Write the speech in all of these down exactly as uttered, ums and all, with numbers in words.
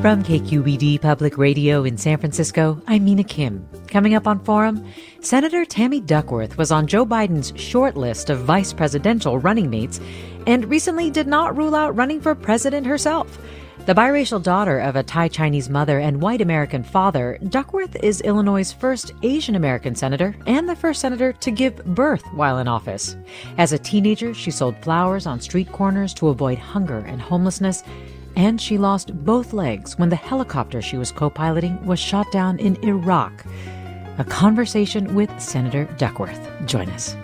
From K Q E D Public Radio in San Francisco, I'm Mina Kim. Coming up on Forum, Senator Tammy Duckworth was on Joe Biden's short list of vice presidential running mates and recently did not rule out running for president herself. The biracial daughter of a Thai Chinese mother and white American father, Duckworth is Illinois' first Asian American senator and the first senator to give birth while in office. As a teenager, she sold flowers on street corners to avoid hunger and homelessness. And she lost both legs when the helicopter she was co-piloting was shot down in Iraq. A conversation with Senator Duckworth. Join us.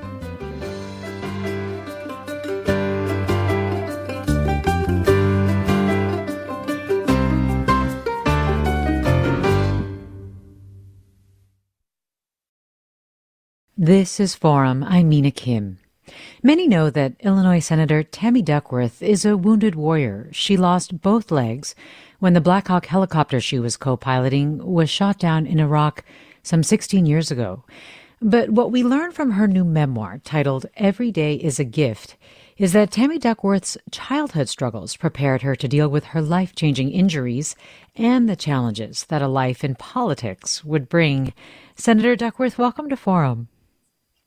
This is Forum. I'm Mina Kim. Many know that Illinois Senator Tammy Duckworth is a wounded warrior. She lost both legs when the Black Hawk helicopter she was co-piloting was shot down in Iraq some sixteen years ago. But what we learn from her new memoir, titled Every Day is a Gift, is that Tammy Duckworth's childhood struggles prepared her to deal with her life-changing injuries and the challenges that a life in politics would bring. Senator Duckworth, welcome to Forum.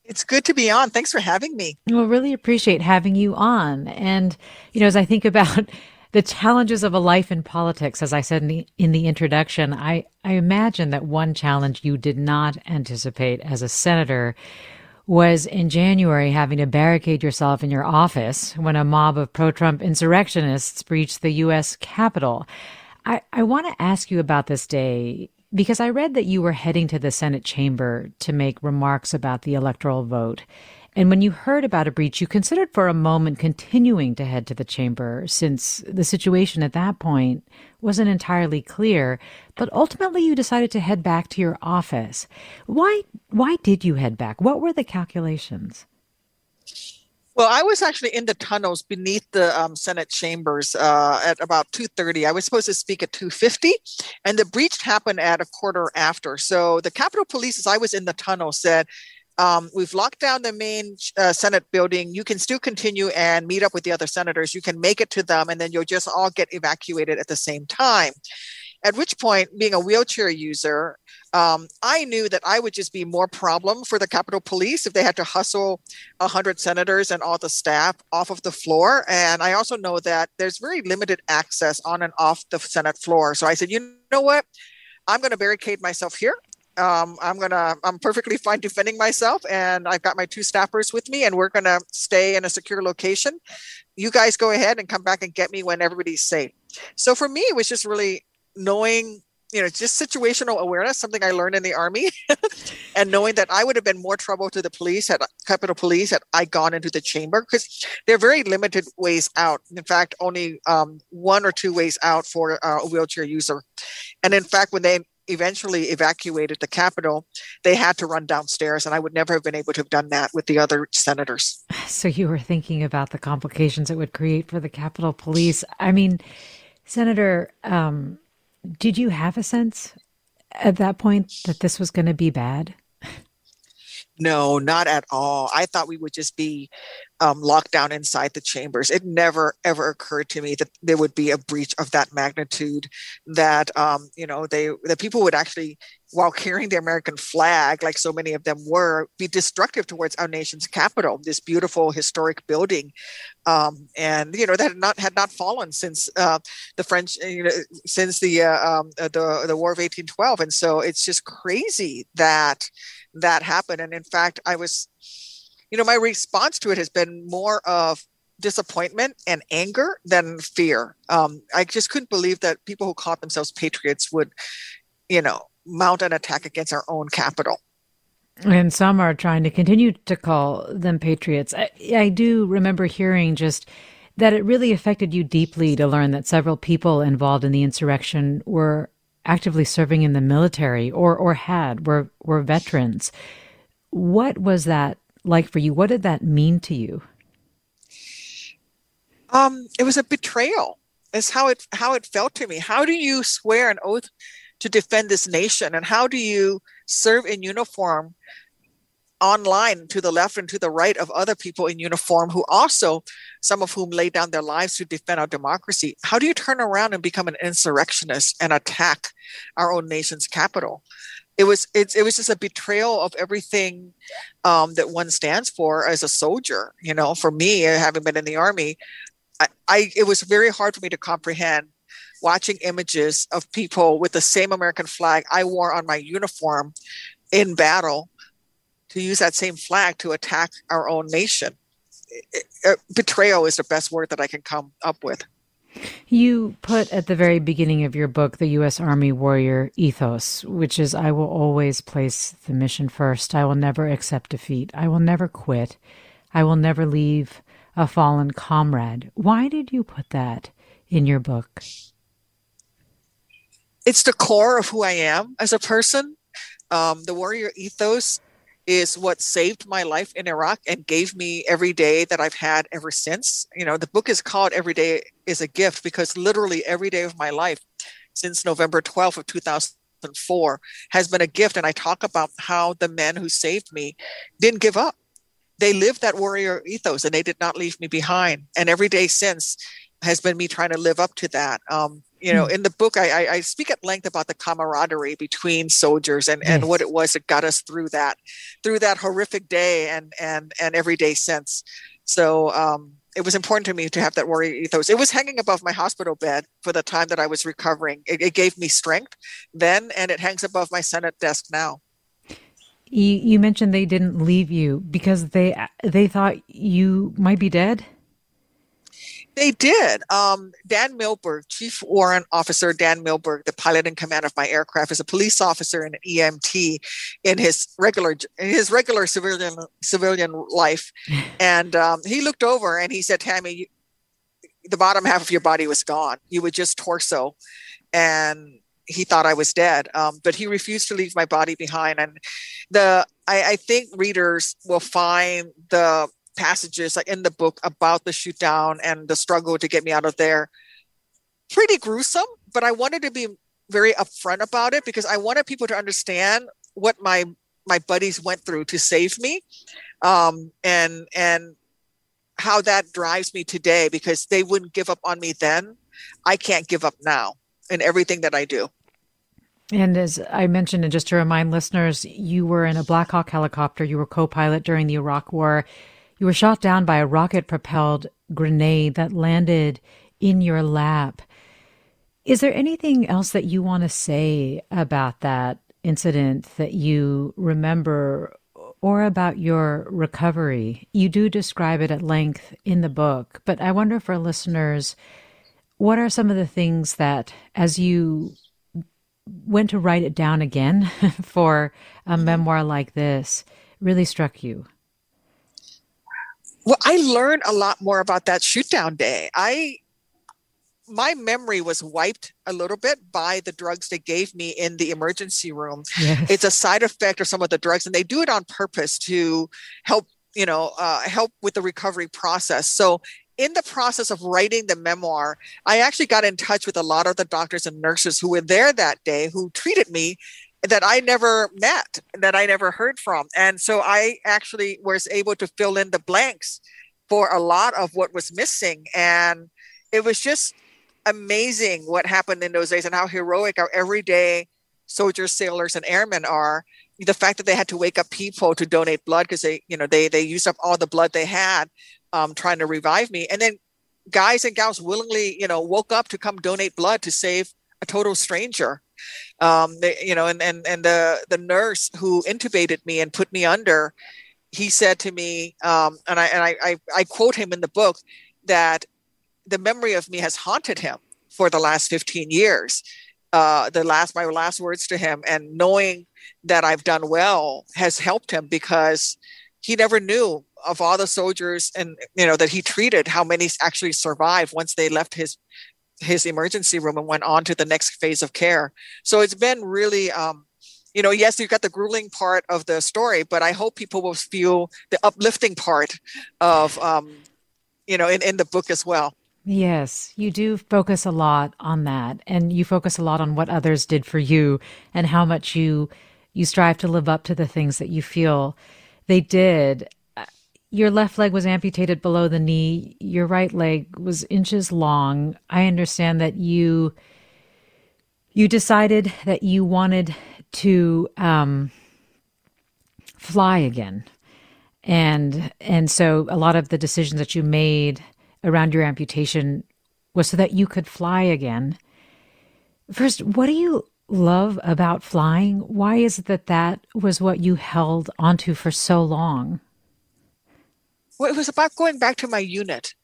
It's good to be on. Thanks for having me. Well, really appreciate having you on. And, you know, as I think about the challenges of a life in politics, as I said in the, in the introduction, I, I imagine that one challenge you did not anticipate as a senator was in January having to barricade yourself in your office when a mob of pro-Trump insurrectionists breached the U S Capitol. I, I want to ask you about this day, because I read that you were heading to the Senate chamber to make remarks about the electoral vote. And when you heard about a breach, you considered for a moment continuing to head to the chamber, since the situation at that point wasn't entirely clear. But ultimately, you decided to head back to your office. Why, why did you head back? What were the calculations? Well, I was actually in the tunnels beneath the um, Senate chambers uh, at about two thirty. I was supposed to speak at two fifty, and the breach happened at a quarter after. So the Capitol Police, as I was in the tunnel, said, um, we've locked down the main uh, Senate building. You can still continue and meet up with the other senators. You can make it to them, and then you'll just all get evacuated at the same time. At which point, being a wheelchair user, Um, I knew that I would just be more problem for the Capitol Police if they had to hustle one hundred senators and all the staff off of the floor. And I also know that there's very limited access on and off the Senate floor. So I said, you know what? I'm going to barricade myself here. Um, I'm going to, I'm perfectly fine defending myself. And I've got my two staffers with me, and we're going to stay in a secure location. You guys go ahead and come back and get me when everybody's safe. So for me, it was just really knowing, you know, just situational awareness, something I learned in the Army, and knowing that I would have been more trouble to the police, had Capitol Police, had I gone into the chamber, because there are very limited ways out. In fact, only um, one or two ways out for uh, a wheelchair user. And in fact, when they eventually evacuated the Capitol, they had to run downstairs, and I would never have been able to have done that with the other senators. So you were thinking about the complications it would create for the Capitol Police. I mean, Senator, um, did you have a sense at that point that this was going to be bad? No, not at all. I thought we would just be um, lockdown inside the chambers. It never, ever occurred to me that there would be a breach of that magnitude, that, um, you know, they that people would actually, while carrying the American flag, like so many of them were, be destructive towards our nation's capital, this beautiful historic building. Um, and, you know, that had not, had not fallen since uh, the French, you know, since the, uh, um, the, the War of eighteen twelve. And so it's just crazy that that happened. And in fact, I was, you know, my response to it has been more of disappointment and anger than fear. Um, I just couldn't believe that people who called themselves patriots would, you know, mount an attack against our own capital. And some are trying to continue to call them patriots. I, I do remember hearing just that it really affected you deeply to learn that several people involved in the insurrection were actively serving in the military or or had, were were veterans. What was that like for you? What did that mean to you? Um, it was a betrayal. It's how it how it felt to me. How do you swear an oath to defend this nation? And how do you serve in uniform online to the left and to the right of other people in uniform who also, some of whom lay down their lives to defend our democracy? How do you turn around and become an insurrectionist and attack our own nation's capital? It was it, it was just a betrayal of everything um, that one stands for as a soldier. You know, for me, having been in the Army, I, I it was very hard for me to comprehend watching images of people with the same American flag I wore on my uniform in battle to use that same flag to attack our own nation. It, it, betrayal is the best word that I can come up with. You put at the very beginning of your book the U S Army warrior ethos, which is, I will always place the mission first. I will never accept defeat. I will never quit. I will never leave a fallen comrade. Why did you put that in your book? It's the core of who I am as a person. Um, the warrior ethos is what saved my life in Iraq and gave me every day that I've had ever since. You know, the book is called Every Day is a Gift because literally every day of my life since November twelfth of two thousand four has been a gift. And I talk about how the men who saved me didn't give up. They lived that warrior ethos and they did not leave me behind. And every day since has been me trying to live up to that. Um, You know, in the book, I, I speak at length about the camaraderie between soldiers and, and yes. what it was that got us through that, through that horrific day and and and every day since. So um, it was important to me to have that warrior ethos. It was hanging above my hospital bed for the time that I was recovering. It, it gave me strength then, and it hangs above my Senate desk now. You, you mentioned they didn't leave you because they they thought you might be dead. They did. Um, Dan Milberg, Chief Warrant Officer Dan Milberg, the pilot in command of my aircraft, is a police officer and an E M T in his regular in his regular civilian civilian life. And um, he looked over and he said, "Tammy, you, the bottom half of your body was gone. You were just torso." And he thought I was dead, um, but he refused to leave my body behind. And the I, I think readers will find the passages in the book about the shoot down and the struggle to get me out of there pretty gruesome, but I wanted to be very upfront about it because I wanted people to understand what my my buddies went through to save me, um, and and how that drives me today, because they wouldn't give up on me then. I can't give up now in everything that I do. And as I mentioned, and just to remind listeners, you were in a Black Hawk helicopter. You were co-pilot during the Iraq War. You were shot down by a rocket-propelled grenade that landed in your lap. Is there anything else that you want to say about that incident that you remember or about your recovery? You do describe it at length in the book, but I wonder for listeners, what are some of the things that, as you went to write it down again for a memoir like this, really struck you? Well, I learned a lot more about that shoot down day. I, my memory was wiped a little bit by the drugs they gave me in the emergency room. Yes. It's a side effect of some of the drugs, and they do it on purpose to help, you know, uh, help with the recovery process. So in the process of writing the memoir, I actually got in touch with a lot of the doctors and nurses who were there that day who treated me that I never met, that I never heard from. And so I actually was able to fill in the blanks for a lot of what was missing. And it was just amazing what happened in those days and how heroic our everyday soldiers, sailors, and airmen are. The fact that they had to wake up people to donate blood because they, you know, they they used up all the blood they had um, trying to revive me. And then guys and gals willingly, you know, woke up to come donate blood to save a total stranger. Um, they, you know, and and and the the nurse who intubated me and put me under, he said to me, um, and I and I, I I quote him in the book that the memory of me has haunted him for the last fifteen years. Uh, the last, my last words to him, and knowing that I've done well has helped him, because he never knew of all the soldiers and, you know, that he treated, how many actually survived once they left his, his emergency room and went on to the next phase of care. So it's been really, um, you know, yes, you've got the grueling part of the story, but I hope people will feel the uplifting part of, um, you know, in, in the book as well. Yes, you do focus a lot on that, and you focus a lot on what others did for you and how much you you strive to live up to the things that you feel they did. Your left leg was amputated below the knee. Your right leg was inches long. I understand that you you decided that you wanted to um, fly again, and and so a lot of the decisions that you made around your amputation was so that you could fly again. First, what do you love about flying? Why is it that that was what you held onto for so long? Well, it was about going back to my unit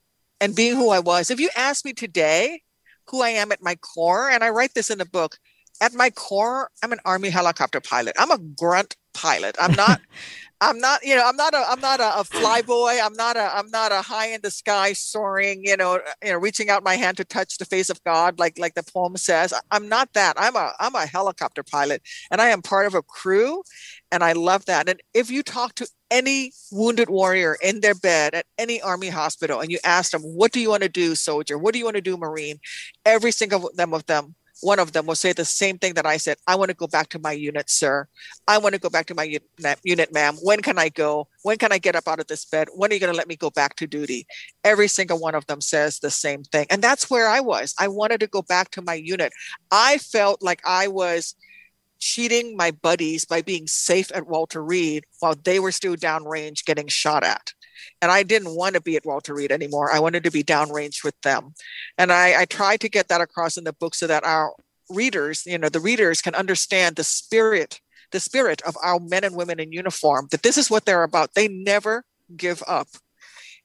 and being who I was. If you ask me today who I am at my core, and I write this in the book, at my core, I'm an Army helicopter pilot. I'm a grunt pilot. I'm not... I'm not, you know, I'm not a, I'm not a, a flyboy. I'm not a, I'm not a high in the sky soaring, you know, you know, reaching out my hand to touch the face of God, like, like the poem says. I'm not that. I'm a, I'm a helicopter pilot, and I am part of a crew, and I love that. And if you talk to any wounded warrior in their bed at any Army hospital, and you ask them, what do you want to do, soldier? What do you want to do, Marine? Every single them of them. One of them will say the same thing that I said. I want to go back to my unit, sir. I want to go back to my unit, unit, ma'am. When can I go? When can I get up out of this bed? When are you going to let me go back to duty? Every single one of them says the same thing. And that's where I was. I wanted to go back to my unit. I felt like I was cheating my buddies by being safe at Walter Reed while they were still downrange getting shot at. And I didn't want to be at Walter Reed anymore. I wanted to be downrange with them. And I, I tried to get that across in the book so that our readers, you know, the readers can understand the spirit, the spirit of our men and women in uniform, that this is what they're about. They never give up.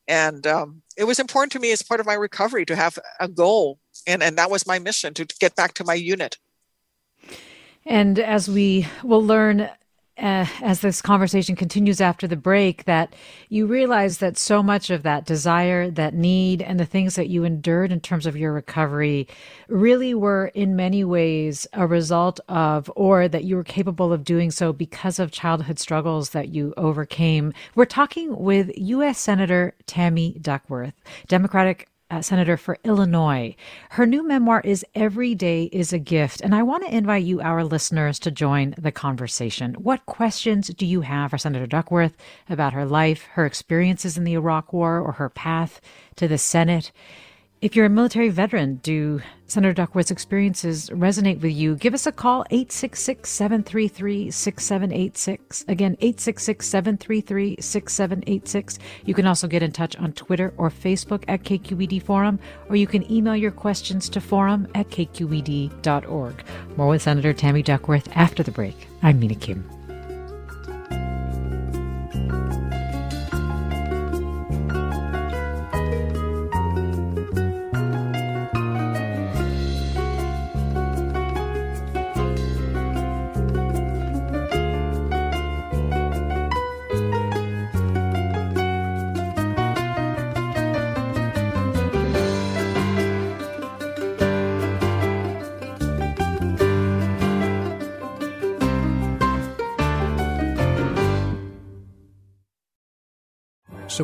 And um, it was important to me as part of my recovery to have a goal. And, and that was my mission, to get back to my unit. And as we will learn Uh, as this conversation continues after the break, that you realize that so much of that desire, that need, and the things that you endured in terms of your recovery really were in many ways a result of, or that you were capable of doing so because of, childhood struggles that you overcame. We're talking with U S Senator Tammy Duckworth, Democratic Uh, Senator for Illinois. Her new memoir is Every Day is a Gift, and I want to invite you, our listeners, to join the conversation. What questions do you have for Senator Duckworth about her life, her experiences in the Iraq War, or her path to the Senate? If you're a military veteran, do Senator Duckworth's experiences resonate with you? Give us a call, eight six six, seven three three, six seven eight six. Again, eight six six, seven three three, six seven eight six. You can also get in touch on Twitter or Facebook at K Q E D Forum, or you can email your questions to forum at K Q E D dot org. More with Senator Tammy Duckworth after the break. I'm Mina Kim.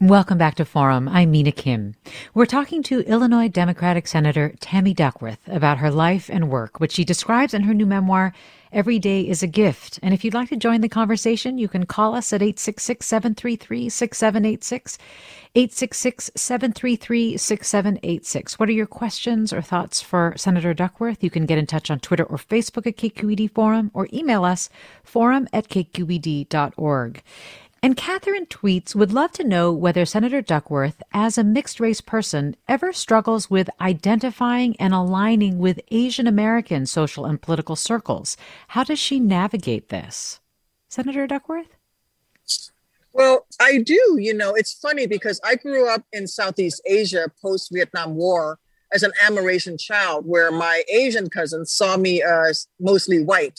Welcome back to Forum. I'm Mina Kim. We're talking to Illinois Democratic Senator Tammy Duckworth about her life and work, which she describes in her new memoir, Every Day is a Gift. And if you'd like to join the conversation, you can call us at eight six six, seven three three, six seven eight six, eight six six, seven three three, six seven eight six. What are your questions or thoughts for Senator Duckworth? You can get in touch on Twitter or Facebook at K Q E D Forum, or email us, forum at k q e d dot org. And Catherine tweets, would love to know whether Senator Duckworth, as a mixed-race person, ever struggles with identifying and aligning with Asian American social and political circles. How does she navigate this? Senator Duckworth? Well, I do. You know, it's funny because I grew up in Southeast Asia post-Vietnam War as an Amerasian child, where my Asian cousins saw me as mostly white.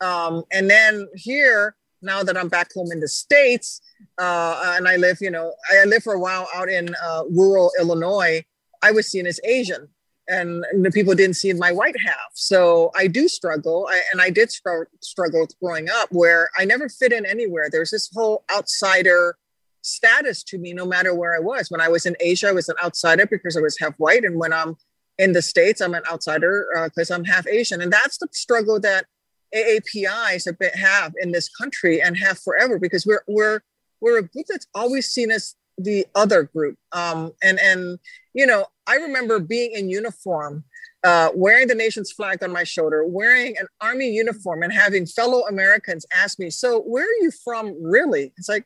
Um, and then here... Now that I'm back home in the States, uh, and I live, you know, I lived for a while out in uh, rural Illinois, I was seen as Asian, and the people didn't see my white half. So I do struggle, I, and I did stru- struggle growing up, where I never fit in anywhere. There's this whole outsider status to me, no matter where I was. When I was in Asia, I was an outsider because I was half white, and when I'm in the States, I'm an outsider because uh, I'm half Asian, and that's the struggle that A A P Is have in this country and have forever, because we're we're we're a group that's always seen as the other group. Um, and and you know, I remember being in uniform, uh, wearing the nation's flag on my shoulder, wearing an army uniform, and having fellow Americans ask me, "So where are you from, really?" It's like,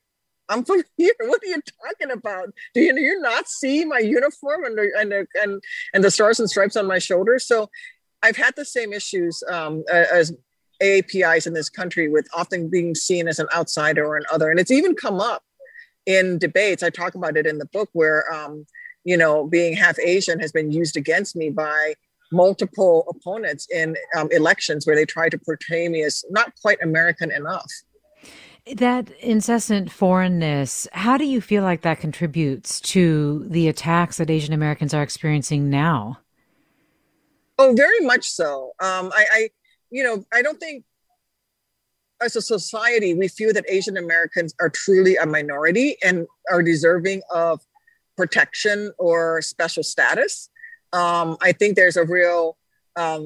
I'm from here. What are you talking about? Do you, do you not see my uniform and the, and the, and and the stars and stripes on my shoulder? So I've had the same issues um, as A A P Is in this country, with often being seen as an outsider or an other. And it's even come up in debates. I talk about it in the book, where, um, you know, being half Asian has been used against me by multiple opponents in um, elections, where they try to portray me as not quite American enough. That incessant foreignness, how do you feel like that contributes to the attacks that Asian Americans are experiencing now? Oh, very much so. Um, I, I You know, I don't think as a society, we feel that Asian Americans are truly a minority and are deserving of protection or special status. Um, I think there's a real um,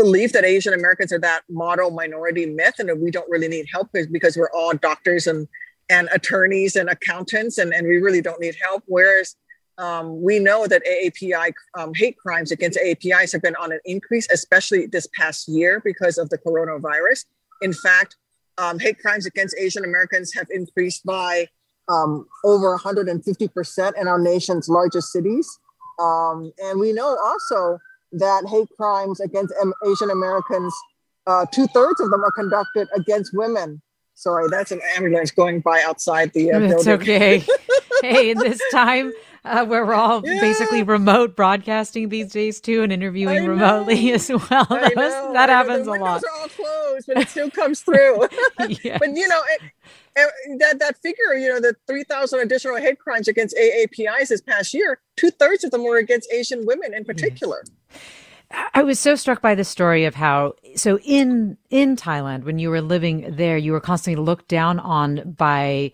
belief that Asian Americans are that model minority myth, and that we don't really need help because we're all doctors and, and attorneys and accountants, and, and we really don't need help. Whereas Um, we know that A A P I um, hate crimes against A A P Is have been on an increase, especially this past year because of the coronavirus. In fact, um, hate crimes against Asian Americans have increased by um, over one hundred fifty percent in our nation's largest cities. Um, and we know also that hate crimes against Asian Americans, uh, two thirds of them are conducted against women. Sorry, that's an ambulance going by outside the uh, building. It's okay. Hey, in this time uh, where we're all yeah. basically remote broadcasting these days too, and interviewing remotely as well. I that was, that I happens know. The a lot. The windows are all closed, but it still comes through. Yes. But you know, it, it, that that figure, you know, the three thousand additional hate crimes against A A P Is this past year, two thirds of them were against Asian women in particular. Yes. I was so struck by the story of how, so in in Thailand, when you were living there, you were constantly looked down on by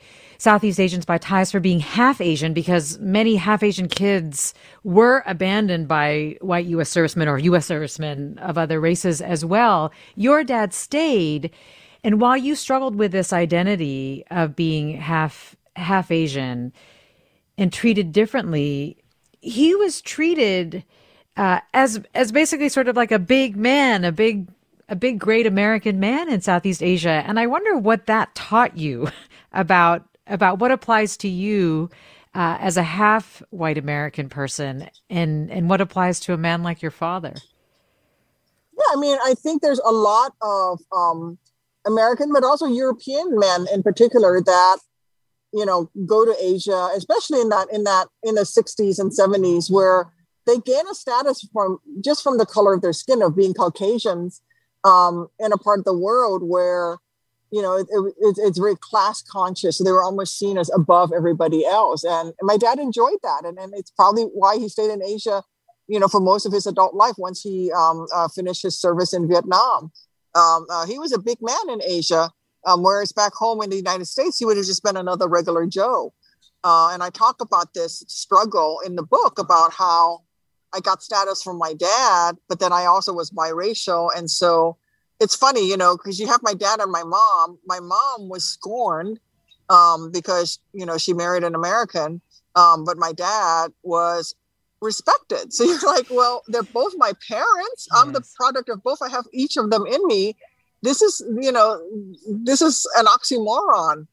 Southeast Asians, by Thais, for being half Asian, because many half Asian kids were abandoned by white U S servicemen or U S servicemen of other races as well. Your dad stayed. And while you struggled with this identity of being half half Asian and treated differently, he was treated Uh, as as basically sort of like a big man, a big a big great American man in Southeast Asia. And I wonder what that taught you about about what applies to you uh, as a half white American person, and and what applies to a man like your father. Yeah, I mean, I think there's a lot of um, American, but also European men in particular that you know, go to Asia, especially in that in that in the sixties and seventies, where they gain a status from just from the color of their skin, of being Caucasians, um, in a part of the world where, you know, it, it, it's very class conscious. So they were almost seen as above everybody else. And my dad enjoyed that. And, and it's probably why he stayed in Asia, you know, for most of his adult life once he um, uh, finished his service in Vietnam. Um, uh, he was a big man in Asia, um, whereas back home in the United States, he would have just been another regular Joe. Uh, and I talk about this struggle in the book about how I got status from my dad, but then I also was biracial. And so it's funny, you know, because you have my dad and my mom. My mom was scorned um, because, you know, she married an American, um, but my dad was respected. So you're like, well, they're both my parents. Yes. I'm the product of both. I have each of them in me. This is, you know, this is an oxymoron.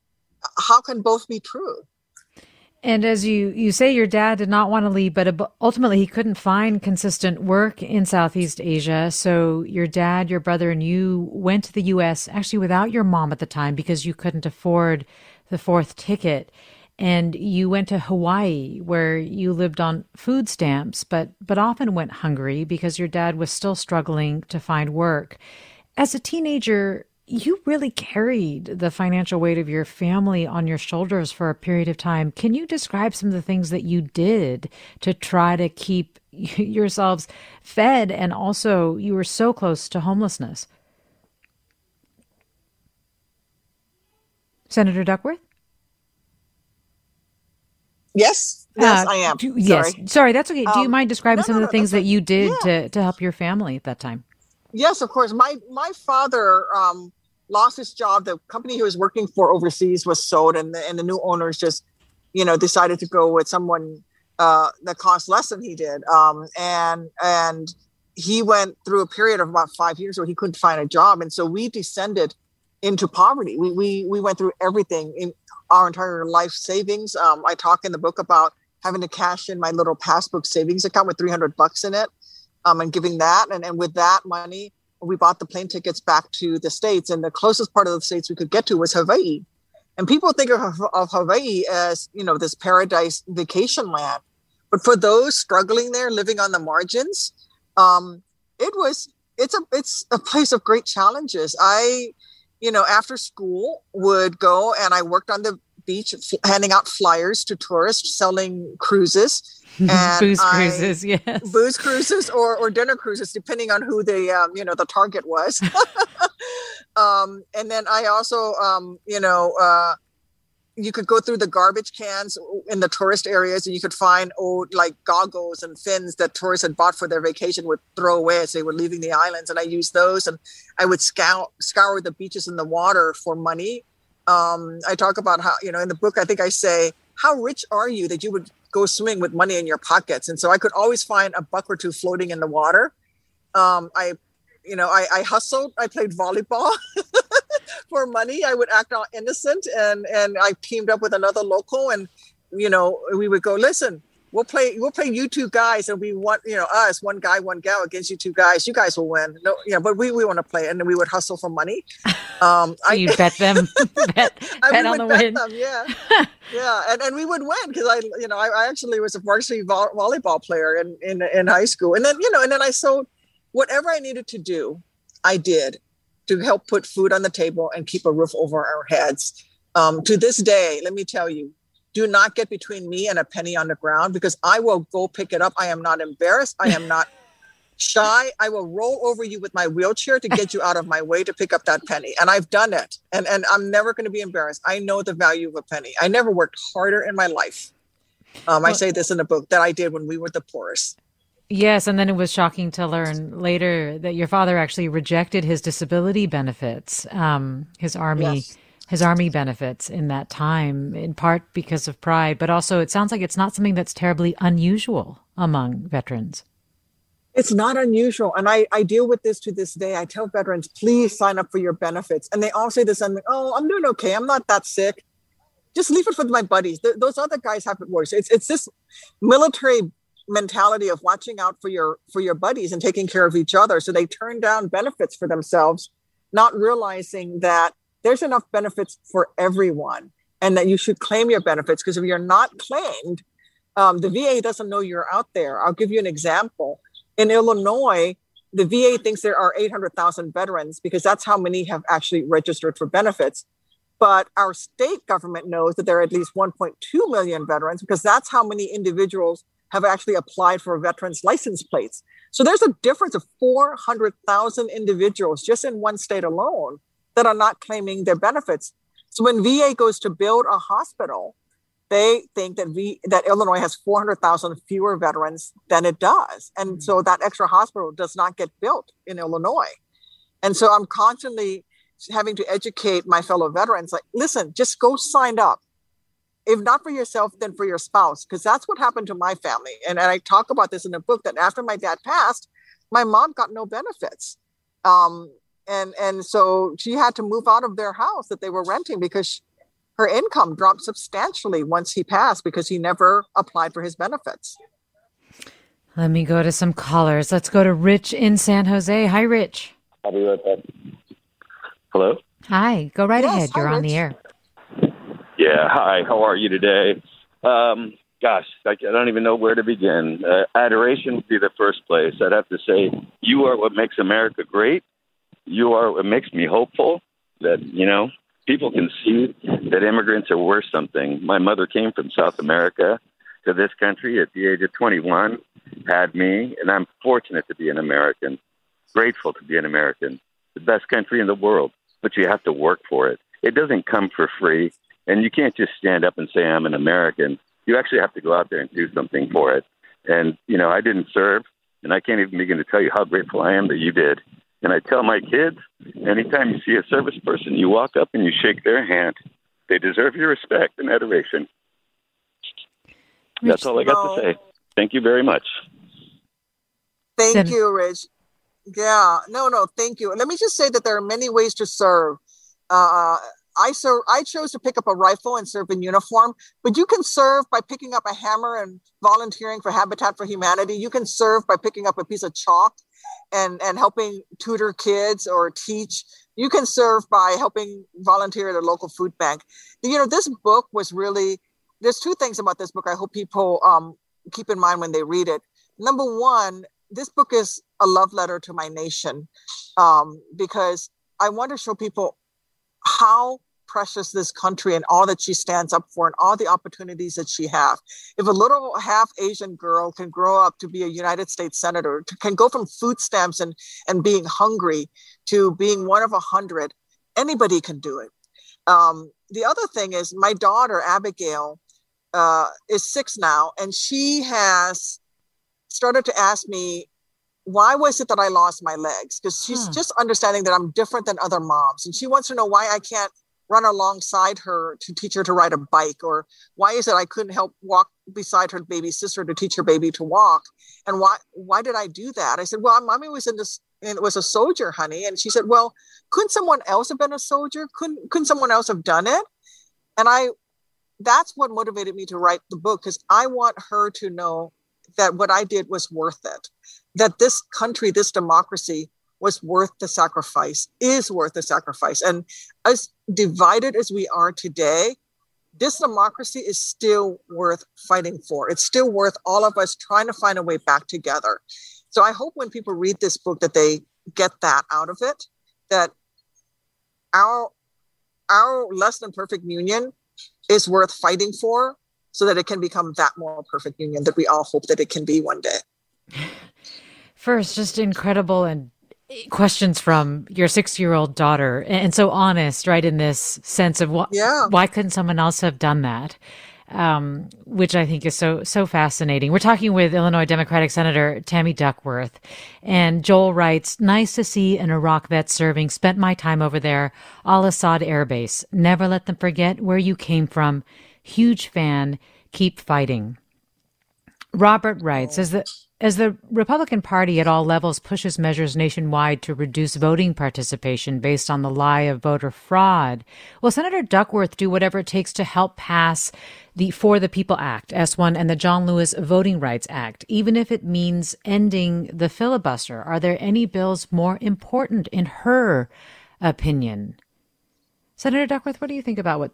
How can both be true? And as you, you say, your dad did not want to leave, but ultimately he couldn't find consistent work in Southeast Asia. So your dad, your brother, and you went to the U S actually without your mom at the time because you couldn't afford the fourth ticket. And you went to Hawaii, where you lived on food stamps, but but often went hungry because your dad was still struggling to find work. As a teenager, you really carried the financial weight of your family on your shoulders for a period of time. Can you describe some of the things that you did to try to keep yourselves fed? And also, you were so close to homelessness. Senator Duckworth? Yes, yes, uh, I am. Do, yes, sorry. sorry, that's okay. Do um, you mind describing no, some no, of the no, things no, that you did yeah. to, to help your family at that time? Yes, of course. My my father um, lost his job. The company he was working for overseas was sold, and the, and the new owners just, you know, decided to go with someone uh, that cost less than he did. Um, and and he went through a period of about five years where he couldn't find a job, and so we descended into poverty. We we we went through everything in our entire life savings. Um, I talk in the book about having to cash in my little passbook savings account with three hundred bucks in it, um, and giving that. And, and with that money, we bought the plane tickets back to the States. And the closest part of the States we could get to was Hawaii. And people think of, of Hawaii as, you know, this paradise vacation land. But for those struggling there, living on the margins, um, it was, it's a, it's a place of great challenges. I, you know, after school would go and I worked on the beach f- handing out flyers to tourists, selling cruises. And booze I, cruises, yes. Booze cruises or, or dinner cruises, depending on who the, um, you know, the target was. um, and then I also, um, you know, uh, you could go through the garbage cans in the tourist areas and you could find old like goggles and fins that tourists had bought for their vacation would throw away as they were leaving the islands. And I used those and I would scout, scour the beaches and the water for money. Um, I talk about how, you know, in the book, I think I say, how rich are you that you would go swimming with money in your pockets? And so I could always find a buck or two floating in the water. Um, I, you know, I, I hustled, I played volleyball. For money, I would act all innocent, and, and I teamed up with another local, and you know we would go. Listen, we'll play. We'll play you two guys, and we want you know us one guy, one gal against you two guys. You guys will win. No, yeah, but we, we want to play, and then we would hustle for money. Um, so I you bet them, bet, I bet on the bet win. Them, yeah, yeah, and, and we would win because I you know I, I actually was a varsity vo- volleyball player in, in in high school, and then you know and then I sold whatever I needed to do, I did, to help put food on the table and keep a roof over our heads. Um, to this day, let me tell you, do not get between me and a penny on the ground because I will go pick it up. I am not embarrassed. I am not shy. I will roll over you with my wheelchair to get you out of my way to pick up that penny. And I've done it. And, and I'm never going to be embarrassed. I know the value of a penny. I never worked harder in my life. Um, I say this in the book that I did when we were the poorest. Yes, and then it was shocking to learn later that your father actually rejected his disability benefits, um, his army, yes. his army benefits in that time, in part because of pride, but also it sounds like it's not something that's terribly unusual among veterans. It's not unusual, and I, I deal with this to this day. I tell veterans, please sign up for your benefits, and they all say this, and oh, I'm doing okay, I'm not that sick. Just leave it for my buddies. Th- those other guys have it worse. It's it's this military mentality of watching out for your for your buddies and taking care of each other. So they turn down benefits for themselves, not realizing that there's enough benefits for everyone. and that you should claim your benefits, because if you're not claimed, um, the V A doesn't know you're out there. I'll give you an example. In Illinois, the V A thinks there are eight hundred thousand veterans because that's how many have actually registered for benefits. But our state government knows that there are at least one point two million veterans because that's how many individuals have actually applied for veterans license plates. So there's a difference of four hundred thousand individuals just in one state alone that are not claiming their benefits. So when V A goes to build a hospital, they think that v- that Illinois has four hundred thousand fewer veterans than it does. And mm-hmm. so that extra hospital does not get built in Illinois. And so I'm constantly having to educate my fellow veterans, like, listen, just go sign up. If not for yourself, then for your spouse, because that's what happened to my family. And, and I talk about this in the book, that after my dad passed, my mom got no benefits. Um, and, and so she had to move out of their house that they were renting because she, her income dropped substantially once he passed because he never applied for his benefits. Let me go to some callers. Let's go to Rich in San Jose. Hi, Rich. I'll be right back. Hello? Hi. Go right yes, ahead. Hi, You're Rich. On the air. Yeah. Hi. How are you today? Um, gosh, I, I don't even know where to begin. Uh, adoration would be the first place. I'd have to say you are what makes America great. You are what makes me hopeful that, you know, people can see that immigrants are worth something. My mother came from South America to this country at the age of twenty-one, had me, and I'm fortunate to be an American, grateful to be an American, the best country in the world, but you have to work for it. It doesn't come for free, and you can't just stand up and say, I'm an American. You actually have to go out there and do something for it. And, you know, I didn't serve, and I can't even begin to tell you how grateful I am that you did. And I tell my kids, anytime you see a service person, you walk up and you shake their hand. They deserve your respect and adoration. Rich, that's all I got to say. Thank you very much. Thank Seven. you, Rich. Yeah, no, no, thank you. Let me just say that there are many ways to serve. Uh, I serve, I chose to pick up a rifle and serve in uniform, but you can serve by picking up a hammer and volunteering for Habitat for Humanity. You can serve by picking up a piece of chalk and, and helping tutor kids or teach. You can serve by helping volunteer at a local food bank. You know, this book was really, there's two things about this book I hope people um, keep in mind when they read it. Number one, this book is a love letter to my nation um, because I want to show people how precious this country and all that she stands up for and all the opportunities that she has. If a little half Asian girl can grow up to be a United States senator, to, can go from food stamps and, and being hungry to being one of a hundred, anybody can do it. Um, the other thing is my daughter, Abigail, uh, is six now, and she has started to ask me, why was it that I lost my legs? Because she's hmm. just understanding that I'm different than other moms. And she wants to know why I can't run alongside her to teach her to ride a bike, or why is it I couldn't help walk beside her baby sister to teach her baby to walk? And why why did I do that? I said, well, mommy was in this, and it was a soldier, honey. And she said, well, couldn't someone else have been a soldier? Couldn't couldn't someone else have done it? And I, that's what motivated me to write the book, because I want her to know that what I did was worth it, that this country, this democracy was worth the sacrifice, is worth the sacrifice. And as divided as we are today, this democracy is still worth fighting for. It's still worth all of us trying to find a way back together. So I hope when people read this book that they get that out of it, that our, our less than perfect union is worth fighting for, so that it can become that more perfect union that we all hope that it can be one day. First, just incredible, and questions from your six-year-old daughter, and so honest, right, in this sense of what, yeah. why couldn't someone else have done that? Um, which I think is so, so fascinating. We're talking with Illinois Democratic Senator Tammy Duckworth, and Joel writes, nice to see an Iraq vet serving, spent my time over there, Al-Assad Air Base. Never let them forget where you came from. Huge fan. Keep fighting. Robert writes, as the as the Republican Party at all levels pushes measures nationwide to reduce voting participation based on the lie of voter fraud, will Senator Duckworth do whatever it takes to help pass the For the People Act, S one, and the John Lewis Voting Rights Act, even if it means ending the filibuster? Are there any bills more important in her opinion? Senator Duckworth, what do you think about what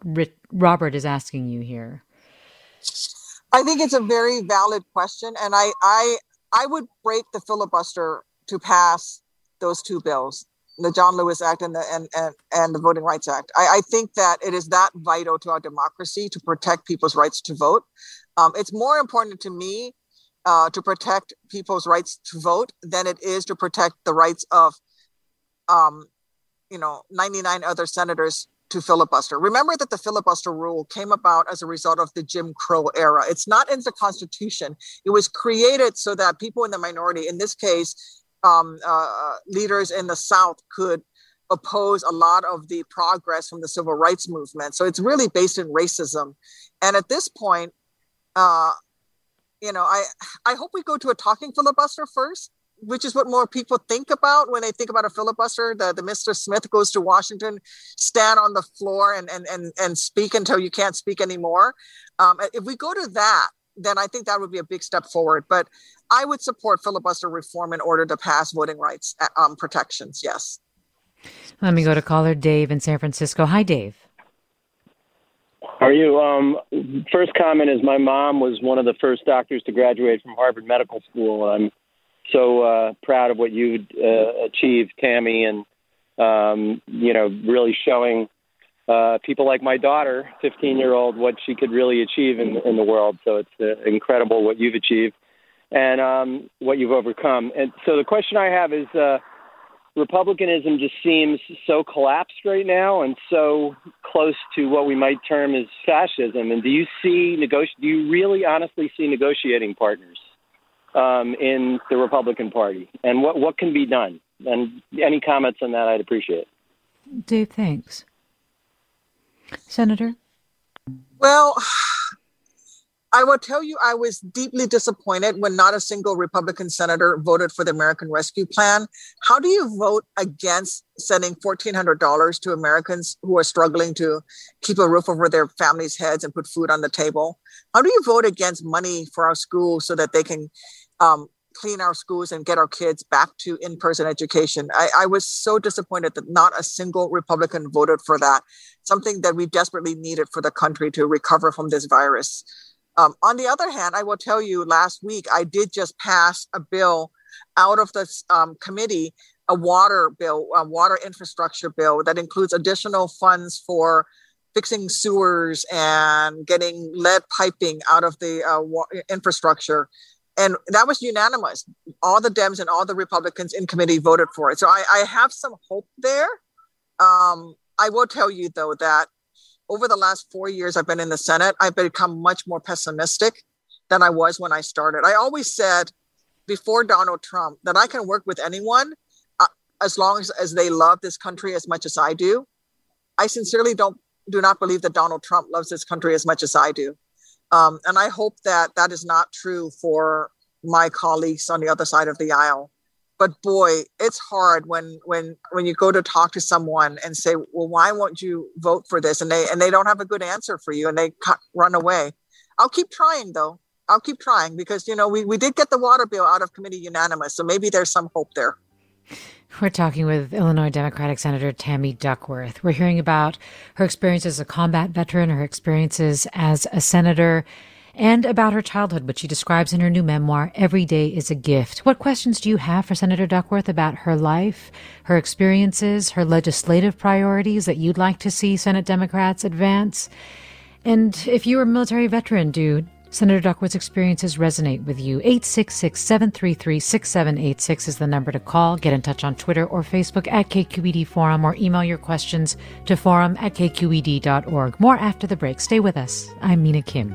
Robert is asking you here? I think it's a very valid question. And I, I, I would break the filibuster to pass those two bills, the John Lewis Act and the, and, and, and the Voting Rights Act. I, I think that it is that vital to our democracy to protect people's rights to vote. Um, it's more important to me uh, to protect people's rights to vote than it is to protect the rights of, um, you know, ninety-nine other senators to filibuster. Remember that the filibuster rule came about as a result of the Jim Crow era. It's not in the Constitution. It was created so that people in the minority, in this case, Um, uh, leaders in the South, could oppose a lot of the progress from the civil rights movement. So it's really based in racism. And at this point, uh, you know, I, I hope we go to a talking filibuster first, which is what more people think about when they think about a filibuster. The, the Mister Smith goes to Washington, stand on the floor and, and, and, and speak until you can't speak anymore. Um, if we go to that, then I think that would be a big step forward. But I would support filibuster reform in order to pass voting rights um, protections, yes. Let me go to caller Dave in San Francisco. Hi, Dave. How are you? Um, first comment is my mom was one of the first doctors to graduate from Harvard Medical School. I'm so uh, proud of what you uh, achieved, Tammy, and, um, you know, really showing Uh, people like my daughter, fifteen-year-old, what she could really achieve in, in the world. So it's uh, incredible what you've achieved and um, what you've overcome. And so the question I have is uh, Republicanism just seems so collapsed right now and so close to what we might term as fascism. And do you see nego- do you really honestly see negotiating partners um, in the Republican Party? And what, what can be done? And any comments on that, I'd appreciate. Dave, thanks. Senator? Well, I will tell you, I was deeply disappointed when not a single Republican senator voted for the American Rescue Plan. How do you vote against sending fourteen hundred dollars to Americans who are struggling to keep a roof over their families' heads and put food on the table? How do you vote against money for our schools so that they can um, clean our schools and get our kids back to in-person education? I, I was so disappointed that not a single Republican voted for that. Something that we desperately needed for the country to recover from this virus. Um, on the other hand, I will tell you, last week, I did just pass a bill out of the um, committee, a water bill, a water infrastructure bill that includes additional funds for fixing sewers and getting lead piping out of the uh, wa- infrastructure. And that was unanimous. All the Dems and all the Republicans in committee voted for it. So I, I have some hope there. Um, I will tell you, though, that over the last four years I've been in the Senate, I've become much more pessimistic than I was when I started. I always said before Donald Trump that I can work with anyone uh, as long as, as they love this country as much as I do. I sincerely don't do not believe that Donald Trump loves this country as much as I do. Um, and I hope that that is not true for my colleagues on the other side of the aisle. But boy, it's hard when when when you go to talk to someone and say, well, why won't you vote for this? And they and they don't have a good answer for you and they run away. I'll keep trying, though. I'll keep trying because, you know, we, we did get the water bill out of committee unanimous. So maybe there's some hope there. We're talking with Illinois Democratic Senator Tammy Duckworth. We're hearing about her experience as a combat veteran, her experiences as a senator, and about her childhood, which she describes in her new memoir, Every Day is a Gift. What questions do you have for Senator Duckworth about her life, her experiences, her legislative priorities that you'd like to see Senate Democrats advance? And if you were a military veteran, do Senator Duckworth's experiences resonate with you? eight six six, seven three three, six seven eight six is the number to call. Get in touch on Twitter or Facebook at K Q E D Forum or email your questions to forum at K Q E D dot org. More after the break. Stay with us. I'm Mina Kim.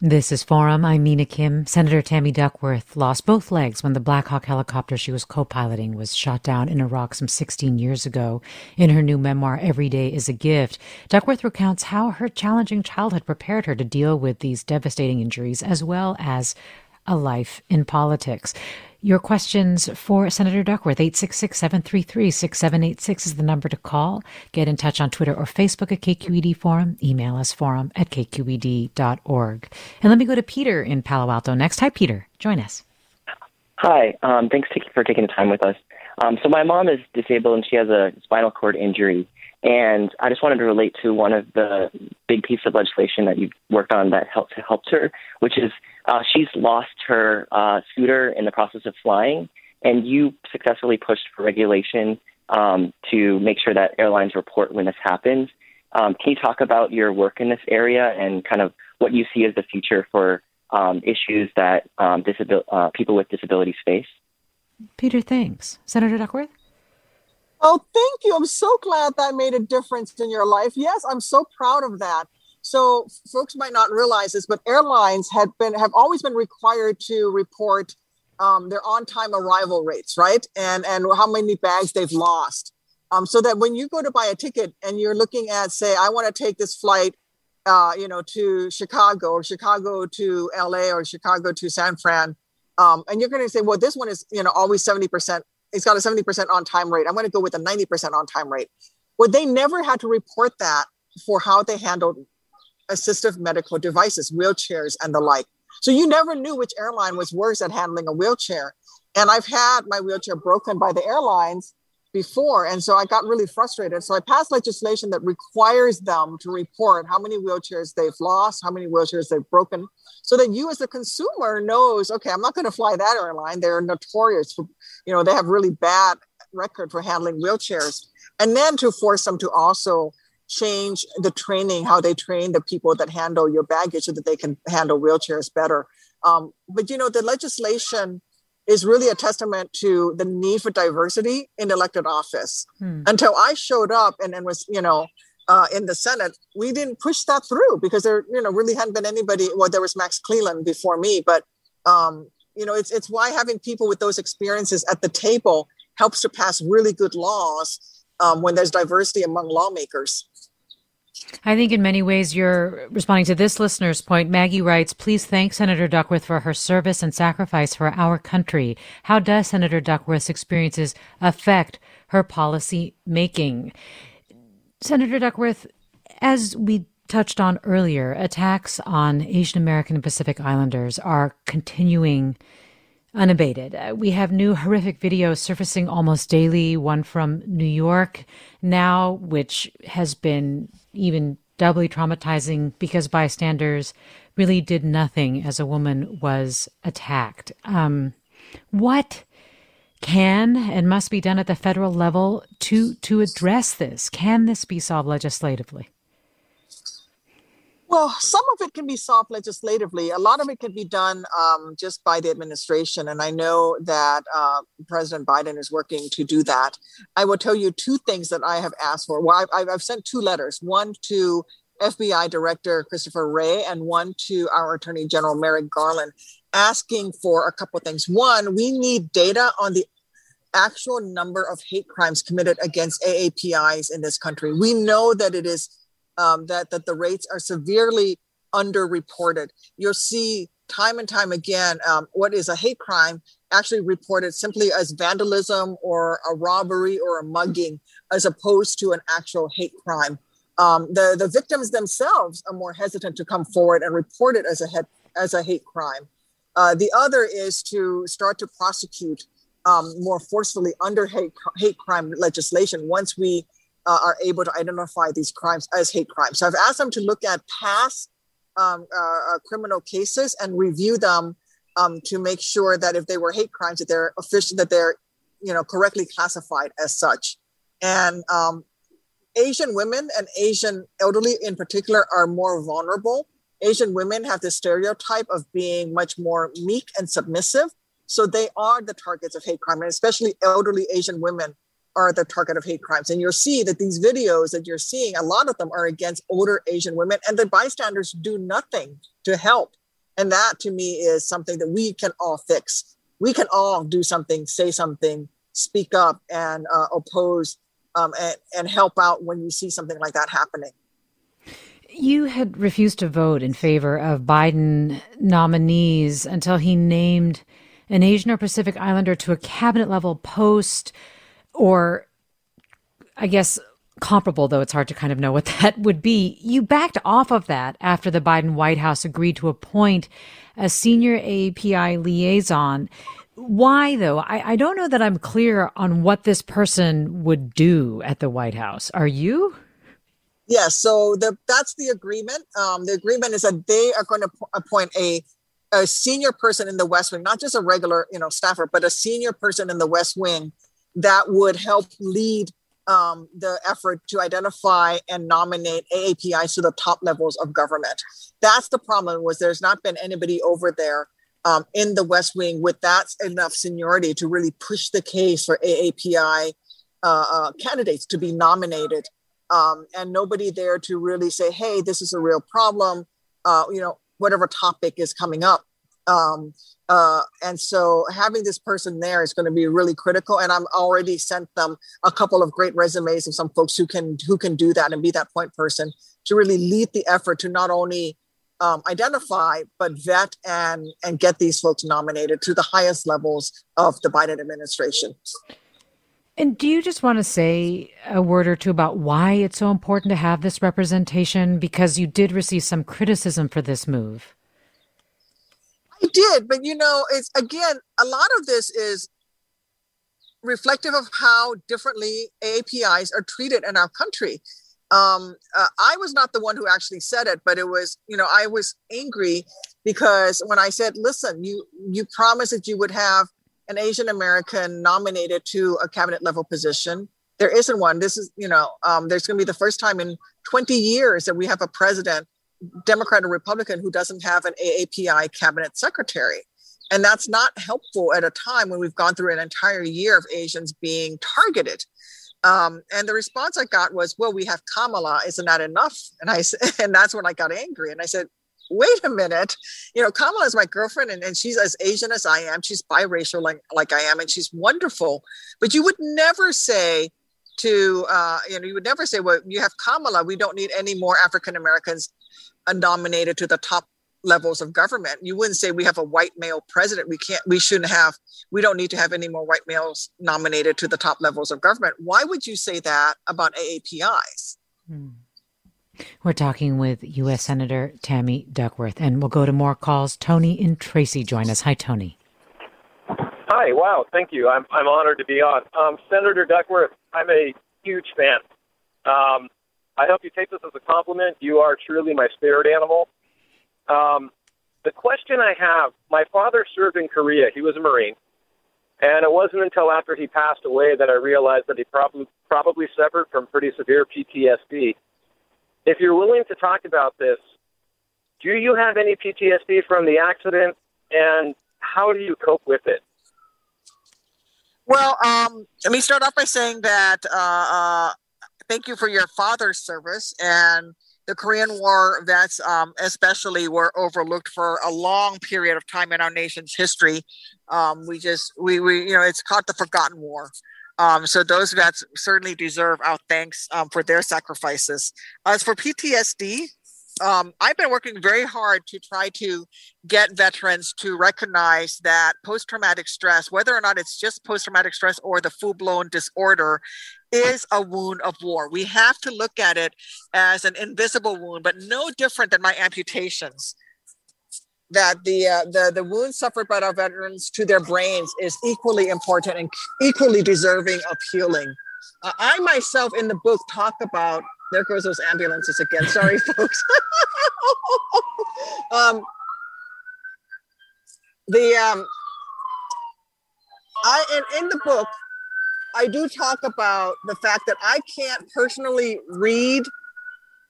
This is Forum. I'm Mina Kim. Senator Tammy Duckworth lost both legs when the Black Hawk helicopter she was co-piloting was shot down in Iraq some sixteen years ago. In her new memoir, Every Day is a Gift, Duckworth recounts how her challenging childhood prepared her to deal with these devastating injuries as well as a life in politics. Your questions for Senator Duckworth, eight six six, seven three three, six seven eight six is the number to call. Get in touch on Twitter or Facebook at K Q E D Forum. Email us forum at K Q E D dot org. And let me go to Peter in Palo Alto next. Hi, Peter. Join us. Hi. Um, thanks for taking the time with us. Um, so my mom is disabled and she has a spinal cord injury. And I just wanted to relate to one of the big pieces of legislation that you've worked on that helped, helped her, which is uh, she's lost her uh, scooter in the process of flying, and you successfully pushed for regulation um, to make sure that airlines report when this happens. Um, can you talk about your work in this area and kind of what you see as the future for um, issues that um, disabil- uh, people with disabilities face? Peter, thanks. Senator Duckworth? Oh, thank you. I'm so glad that made a difference in your life. Yes, I'm so proud of that. So folks might not realize this, but airlines had been have always been required to report um, their on-time arrival rates, right? And and how many bags they've lost. Um, so that when you go to buy a ticket and you're looking at, say, I want to take this flight, uh, you know, to Chicago or Chicago to L A or Chicago to San Fran, um, and you're going to say, well, this one is, you know, always seventy percent. It's got a seventy percent on-time rate. I'm going to go with a ninety percent on-time rate. Well, they never had to report that for how they handled assistive medical devices, wheelchairs, and the like. So you never knew which airline was worse at handling a wheelchair. And I've had my wheelchair broken by the airlines before, and so I got really frustrated. So I passed legislation that requires them to report how many wheelchairs they've lost, how many wheelchairs they've broken, so that you as the consumer knows, okay, I'm not going to fly that airline. They're notorious for, you know, they have really bad record for handling wheelchairs. And then to force them to also change the training, how they train the people that handle your baggage so that they can handle wheelchairs better. Um, but, you know, the legislation is really a testament to the need for diversity in elected office. Hmm. Until I showed up and, and was, you know, uh, in the Senate, we didn't push that through because there, you know, really hadn't been anybody. Well, there was Max Cleland before me, but, um, you know, it's it's why having people with those experiences at the table helps to pass really good laws um, when there's diversity among lawmakers. I think in many ways you're responding to this listener's point. Maggie writes, please thank Senator Duckworth for her service and sacrifice for our country. How does Senator Duckworth's experiences affect her policy making? Senator Duckworth, as we touched on earlier, attacks on Asian American and Pacific Islanders are continuing unabated. We have new horrific videos surfacing almost daily, one from New York now, which has been even doubly traumatizing because bystanders really did nothing as a woman was attacked. Um, what can and must be done at the federal level to, to address this? Can this be solved legislatively? Well, some of it can be solved legislatively. A lot of it can be done um, just by the administration. And I know that uh, President Biden is working to do that. I will tell you two things that I have asked for. Well, I've, I've sent two letters, one to F B I Director Christopher Wray and one to our Attorney General Merrick Garland, asking for a couple of things. One, we need data on the actual number of hate crimes committed against A A P Is in this country. We know that it is Um, that, that the rates are severely underreported. You'll see time and time again um, what is a hate crime actually reported simply as vandalism or a robbery or a mugging as opposed to an actual hate crime. Um, the, the victims themselves are more hesitant to come forward and report it as a, head, as a hate crime. Uh, the other is to start to prosecute um, more forcefully under hate, hate crime legislation once we Uh, are able to identify these crimes as hate crimes. So I've asked them to look at past um, uh, criminal cases and review them um, to make sure that if they were hate crimes, that they're official, that they're, you know, correctly classified as such. And um, Asian women and Asian elderly in particular are more vulnerable. Asian women have this stereotype of being much more meek and submissive. So they are the targets of hate crime, and especially elderly Asian women are the target of hate crimes. And you'll see that these videos that you're seeing, a lot of them are against older Asian women, and the bystanders do nothing to help. And that, to me, is something that we can all fix. We can all do something, say something, speak up, and uh, oppose um, and, and help out when you see something like that happening. You had refused to vote in favor of Biden nominees until he named an Asian or Pacific Islander to a cabinet level post, or I guess comparable, though it's hard to kind of know what that would be. You backed off of that after the Biden White House agreed to appoint a senior A A P I liaison. Why, though? I, I don't know that I'm clear on what this person would do at the White House. Are you? Yes. Yeah, so the, that's the agreement. Um, the agreement is that they are going to p- appoint a a senior person in the West Wing, not just a regular, you know, staffer, but a senior person in the West Wing that would help lead um, the effort to identify and nominate A A P Is to the top levels of government. That's the problem, was there's not been anybody over there um, in the West Wing with that enough seniority to really push the case for A A P I uh, uh, candidates to be nominated, um, and nobody there to really say, hey, this is a real problem, uh, you know, whatever topic is coming up. Um, uh, and so having this person there is going to be really critical. And I'm already sent them a couple of great resumes of some folks who can, who can do that and be that point person to really lead the effort to not only um, identify, but vet and, and get these folks nominated to the highest levels of the Biden administration. And do you just want to say a word or two about why it's so important to have this representation? Because you did receive some criticism for this move. I did, but you know, it's again, a lot of this is reflective of how differently A A P Is are treated in our country. Um, uh, I was not the one who actually said it, but it was, you know, I was angry because when I said, listen, you you promised that you would have an Asian American nominated to a cabinet level position. There isn't one. This is, you know, um, there's going to be the first time in twenty years that we have a president, Democrat or Republican, who doesn't have an A A P I cabinet secretary. And that's not helpful at a time when we've gone through an entire year of Asians being targeted. Um, and the response I got was, well, we have Kamala, isn't that enough? And I and that's when I got angry. And I said, wait a minute, you know, Kamala is my girlfriend and, and she's as Asian as I am. She's biracial like, like I am, and she's wonderful. But you would never say to, uh, you know, you would never say, well, you have Kamala, we don't need any more African-Americans nominated to the top levels of government. You wouldn't say we have a white male president. We can't, we shouldn't have, we don't need to have any more white males nominated to the top levels of government. Why would you say that about A A P Is? Hmm. We're talking with U S Senator Tammy Duckworth, and we'll go to more calls. Tony and Tracy join us. Hi, Tony. Hi. Wow. Thank you. I'm I'm honored to be on. Um, Senator Duckworth, I'm a huge fan. Um, I hope you take this as a compliment. You are truly my spirit animal. Um, the question I have, my father served in Korea. He was a Marine. And it wasn't until after he passed away that I realized that he probably probably suffered from pretty severe P T S D. If you're willing to talk about this, do you have any P T S D from the accident, and how do you cope with it? Well, um, let me start off by saying that uh, uh, thank you for your father's service, and the Korean War vets um, especially were overlooked for a long period of time in our nation's history. Um, we just, we, we, you know, it's called the Forgotten War. Um, so those vets certainly deserve our thanks um, for their sacrifices. As for P T S D, um, I've been working very hard to try to get veterans to recognize that post-traumatic stress, whether or not it's just post-traumatic stress or the full-blown disorder, is a wound of war. We have to look at it as an invisible wound, but no different than my amputations. That the, uh, the the wounds suffered by our veterans to their brains is equally important and equally deserving of healing. Uh, I myself in the book talk about, there goes those ambulances again, sorry folks. um, the um, I and in the book, I do talk about the fact that I can't personally read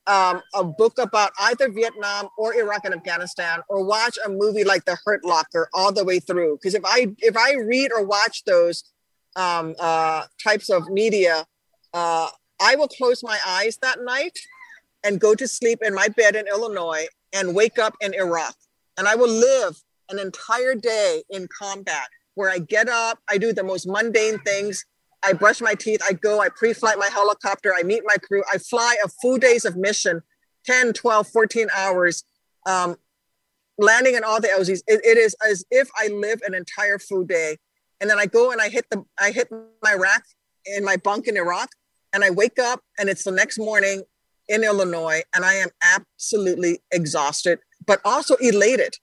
Um, a book about either Vietnam or Iraq and Afghanistan, or watch a movie like The Hurt Locker all the way through. Because if I if I read or watch those, um, uh, types of media, uh, I will close my eyes that night and go to sleep in my bed in Illinois and wake up in Iraq. And I will live an entire day in combat where I get up, I do the most mundane things. I brush my teeth, I go, I pre-flight my helicopter, I meet my crew, I fly a full days of mission, ten, twelve, fourteen hours, um, landing in all the L Zs. It, it is as if I live an entire full day. And then I go and I hit the, I hit my rack in my bunk in Iraq, and I wake up and it's the next morning in Illinois, and I am absolutely exhausted, but also elated.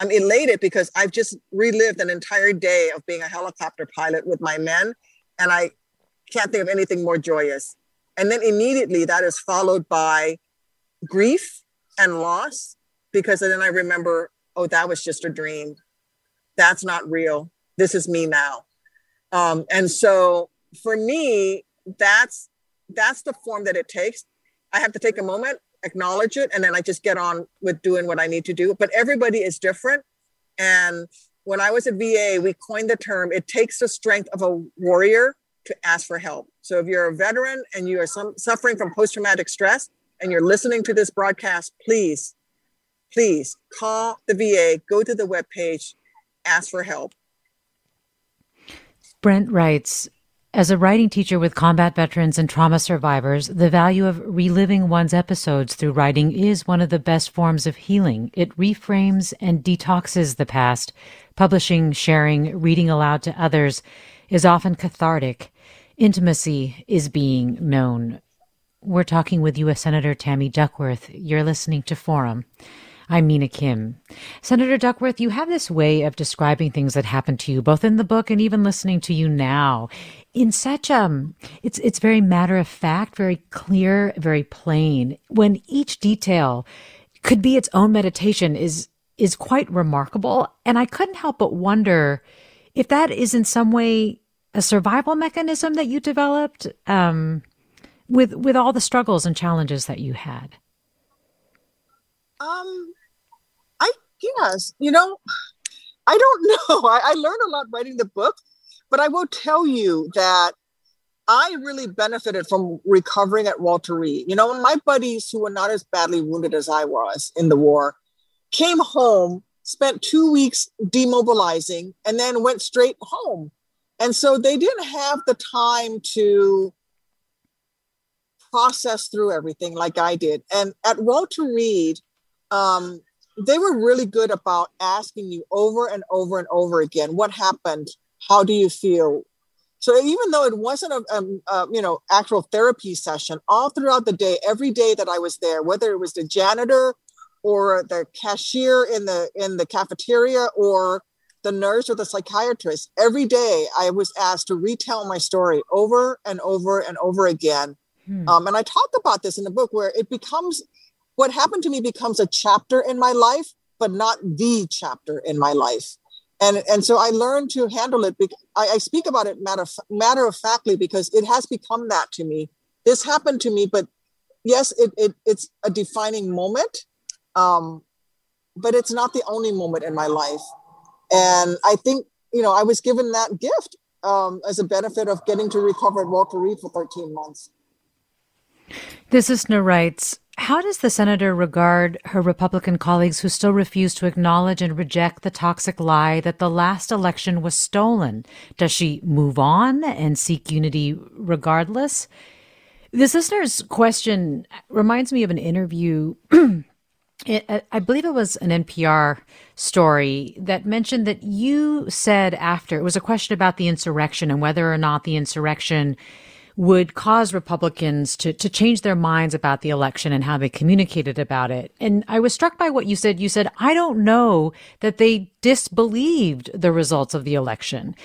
I'm elated because I've just relived an entire day of being a helicopter pilot with my men. And I can't think of anything more joyous. And then immediately that is followed by grief and loss, because then I remember, oh, that was just a dream. That's not real. This is me now. Um, and so for me, that's, that's the form that it takes. I have to take a moment, acknowledge it, and then I just get on with doing what I need to do. But everybody is different. And when I was at V A, we coined the term, it takes the strength of a warrior to ask for help. So if you're a veteran and you are some, suffering from post-traumatic stress and you're listening to this broadcast, please, please call the V A, go to the webpage, ask for help. Brent writes, as a writing teacher with combat veterans and trauma survivors, the value of reliving one's episodes through writing is one of the best forms of healing. It reframes and detoxes the past. Publishing, sharing, reading aloud to others is often cathartic. Intimacy is being known. We're talking with U S Senator Tammy Duckworth. You're listening to Forum. I'm Mina Kim. Senator Duckworth, you have this way of describing things that happened to you, both in the book and even listening to you now, in such um, it's it's very matter of fact, very clear, very plain. When each detail could be its own meditation is is quite remarkable, and I couldn't help but wonder if that is in some way a survival mechanism that you developed um, with with all the struggles and challenges that you had. Um, I guess, you know, I don't know. I, I learned a lot writing the book, but I will tell you that I really benefited from recovering at Walter Reed. You know, my buddies who were not as badly wounded as I was in the war came home, spent two weeks demobilizing, and then went straight home. And so they didn't have the time to process through everything like I did. And at Walter Reed, Um, they were really good about asking you over and over and over again, what happened? How do you feel? So even though it wasn't a, a, a, you know, actual therapy session, all throughout the day, every day that I was there, whether it was the janitor or the cashier in the, in the cafeteria or the nurse or the psychiatrist, every day I was asked to retell my story over and over and over again. Hmm. Um, and I talk about this in the book where it becomes... what happened to me becomes a chapter in my life, but not the chapter in my life. And, and so I learned to handle it. I, I speak about it matter, matter of factly because it has become that to me. This happened to me, but yes, it, it it's a defining moment, um, but it's not the only moment in my life. And I think, you know, I was given that gift um, as a benefit of getting to recover at Walter Reed for thirteen months. This listener writes, how does the senator regard her Republican colleagues who still refuse to acknowledge and reject the toxic lie that the last election was stolen? Does she move on and seek unity regardless? This listener's question reminds me of an interview. it, I believe it was an N P R story that mentioned that you said after, it was a question about the insurrection and whether or not the insurrection would cause Republicans to, to change their minds about the election and how they communicated about it. And I was struck by what you said. You said, I don't know that they disbelieved the results of the election.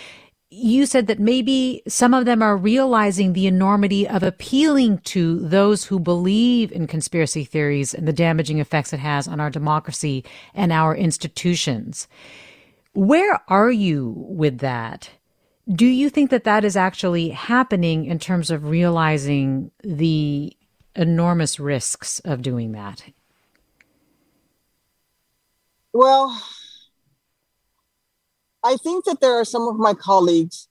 You said that maybe some of them are realizing the enormity of appealing to those who believe in conspiracy theories and the damaging effects it has on our democracy and our institutions. Where are you with that? Do you think that that is actually happening in terms of realizing the enormous risks of doing that? Well, I think that there are some of my colleagues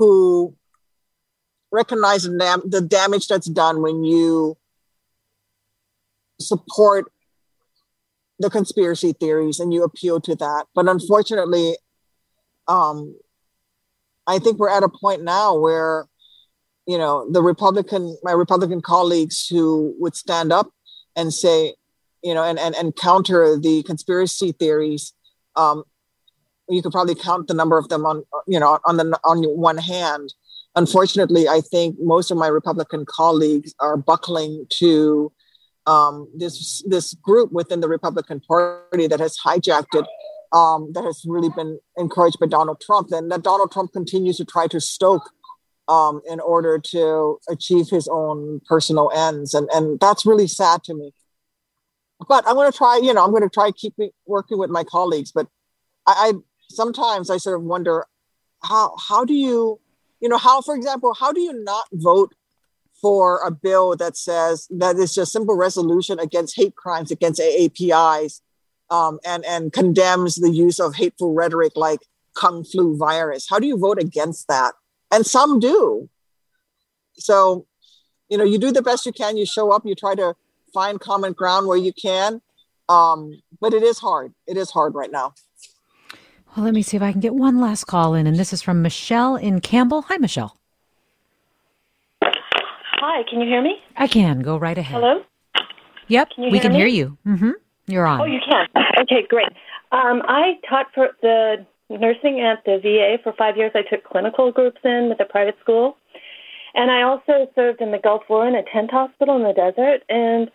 who recognize the, dam- the damage that's done when you support the conspiracy theories and you appeal to that. But unfortunately, um, I think we're at a point now where, you know, the Republican, my Republican colleagues who would stand up and say, you know, and, and, and counter the conspiracy theories, um, you could probably count the number of them on, you know, on the on one hand. Unfortunately, I think most of my Republican colleagues are buckling to um, this this group within the Republican Party that has hijacked it, um, that has really been encouraged by Donald Trump, and that Donald Trump continues to try to stoke um, in order to achieve his own personal ends, and and that's really sad to me. But I'm going to try, you know, I'm going to try keep working with my colleagues, but I. I sometimes I sort of wonder how, how do you, you know, how, for example, how do you not vote for a bill that says that it's just simple resolution against hate crimes, against A A P Is, um, and, and condemns the use of hateful rhetoric like Kung Flu virus? How do you vote against that? And some do. So, you know, you do the best you can, you show up, you try to find common ground where you can. Um, but it is hard. It is hard right now. Well, let me see if I can get one last call in, and this is from Michelle in Campbell. Hi, Michelle. Hi, can you hear me? I can. Go right ahead. Hello? Yep, can you we hear can me? hear you. Mm-hmm. You're on. Oh, you can. Okay, great. Um, I taught for the nursing at the V A for five years. I took clinical groups in with a private school, and I also served in the Gulf War in a tent hospital in the desert, and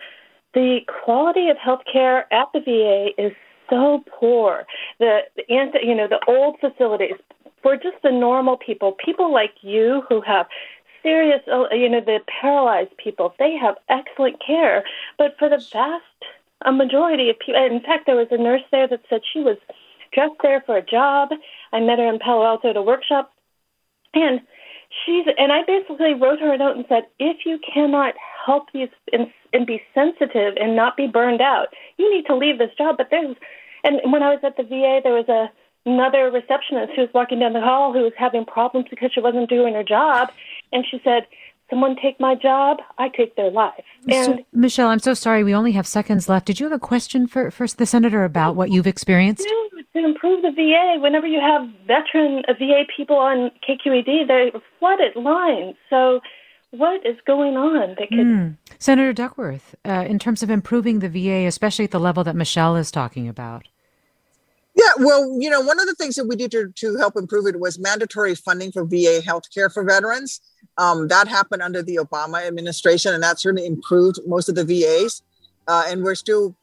the quality of health care at the V A is so poor. The, the anti, you know, the old facilities for just the normal people, people like you who have serious, you know, the paralyzed people, they have excellent care. But for the vast a majority of people, in fact, there was a nurse there that said she was just there for a job. I met her in Palo Alto at a workshop, and she's, and I basically wrote her a note and said, if you cannot help these and, and be sensitive and not be burned out, you need to leave this job. But there's, and when I was at the V A, there was a, another receptionist who was walking down the hall who was having problems because she wasn't doing her job. And she said, someone take my job, I take their life. And so, Michelle, I'm so sorry. We only have seconds left. Did you have a question for, for the senator about what you've experienced? To improve the V A, whenever you have veteran V A people on K Q E D, they're flooded lines. So what is going on? That could... mm. Senator Duckworth, uh, in terms of improving the V A, especially at the level that Michelle is talking about. Yeah, well, you know, one of the things that we did to, to help improve it was mandatory funding for V A health care for veterans. Um, that happened under the Obama administration, and that certainly improved most of the V As. Uh, and we're still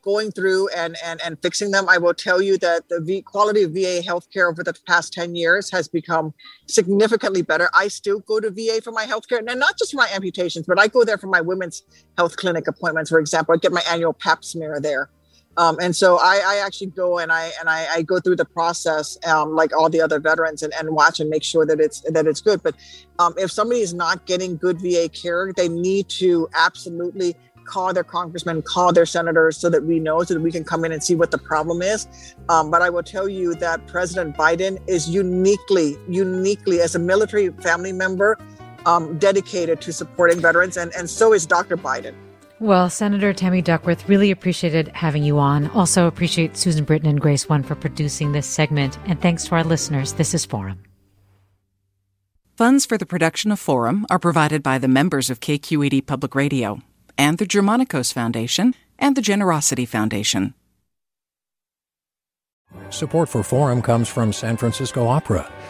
going through and, and, and fixing them. I will tell you that the v- quality of V A healthcare over the past ten years has become significantly better. I still go to V A for my healthcare, and not just for my amputations, but I go there for my women's health clinic appointments, for example. I get my annual pap smear there. Um, and so I, I actually go and I and I, I go through the process um, like all the other veterans and, and watch and make sure that it's that it's good. But um, if somebody is not getting good V A care, they need to absolutely call their congressmen, call their senators so that we know, so that we can come in and see what the problem is. Um, but I will tell you that President Biden is uniquely, uniquely as a military family member, um, dedicated to supporting veterans. And, and so is Doctor Biden. Well, Senator Tammy Duckworth, really appreciated having you on. Also appreciate Susan Britton and Grace One for producing this segment. And thanks to our listeners. This is Forum. Funds for the production of Forum are provided by the members of K Q E D Public Radio, and the Germanicos Foundation, and the Generosity Foundation. Support for Forum comes from San Francisco Opera.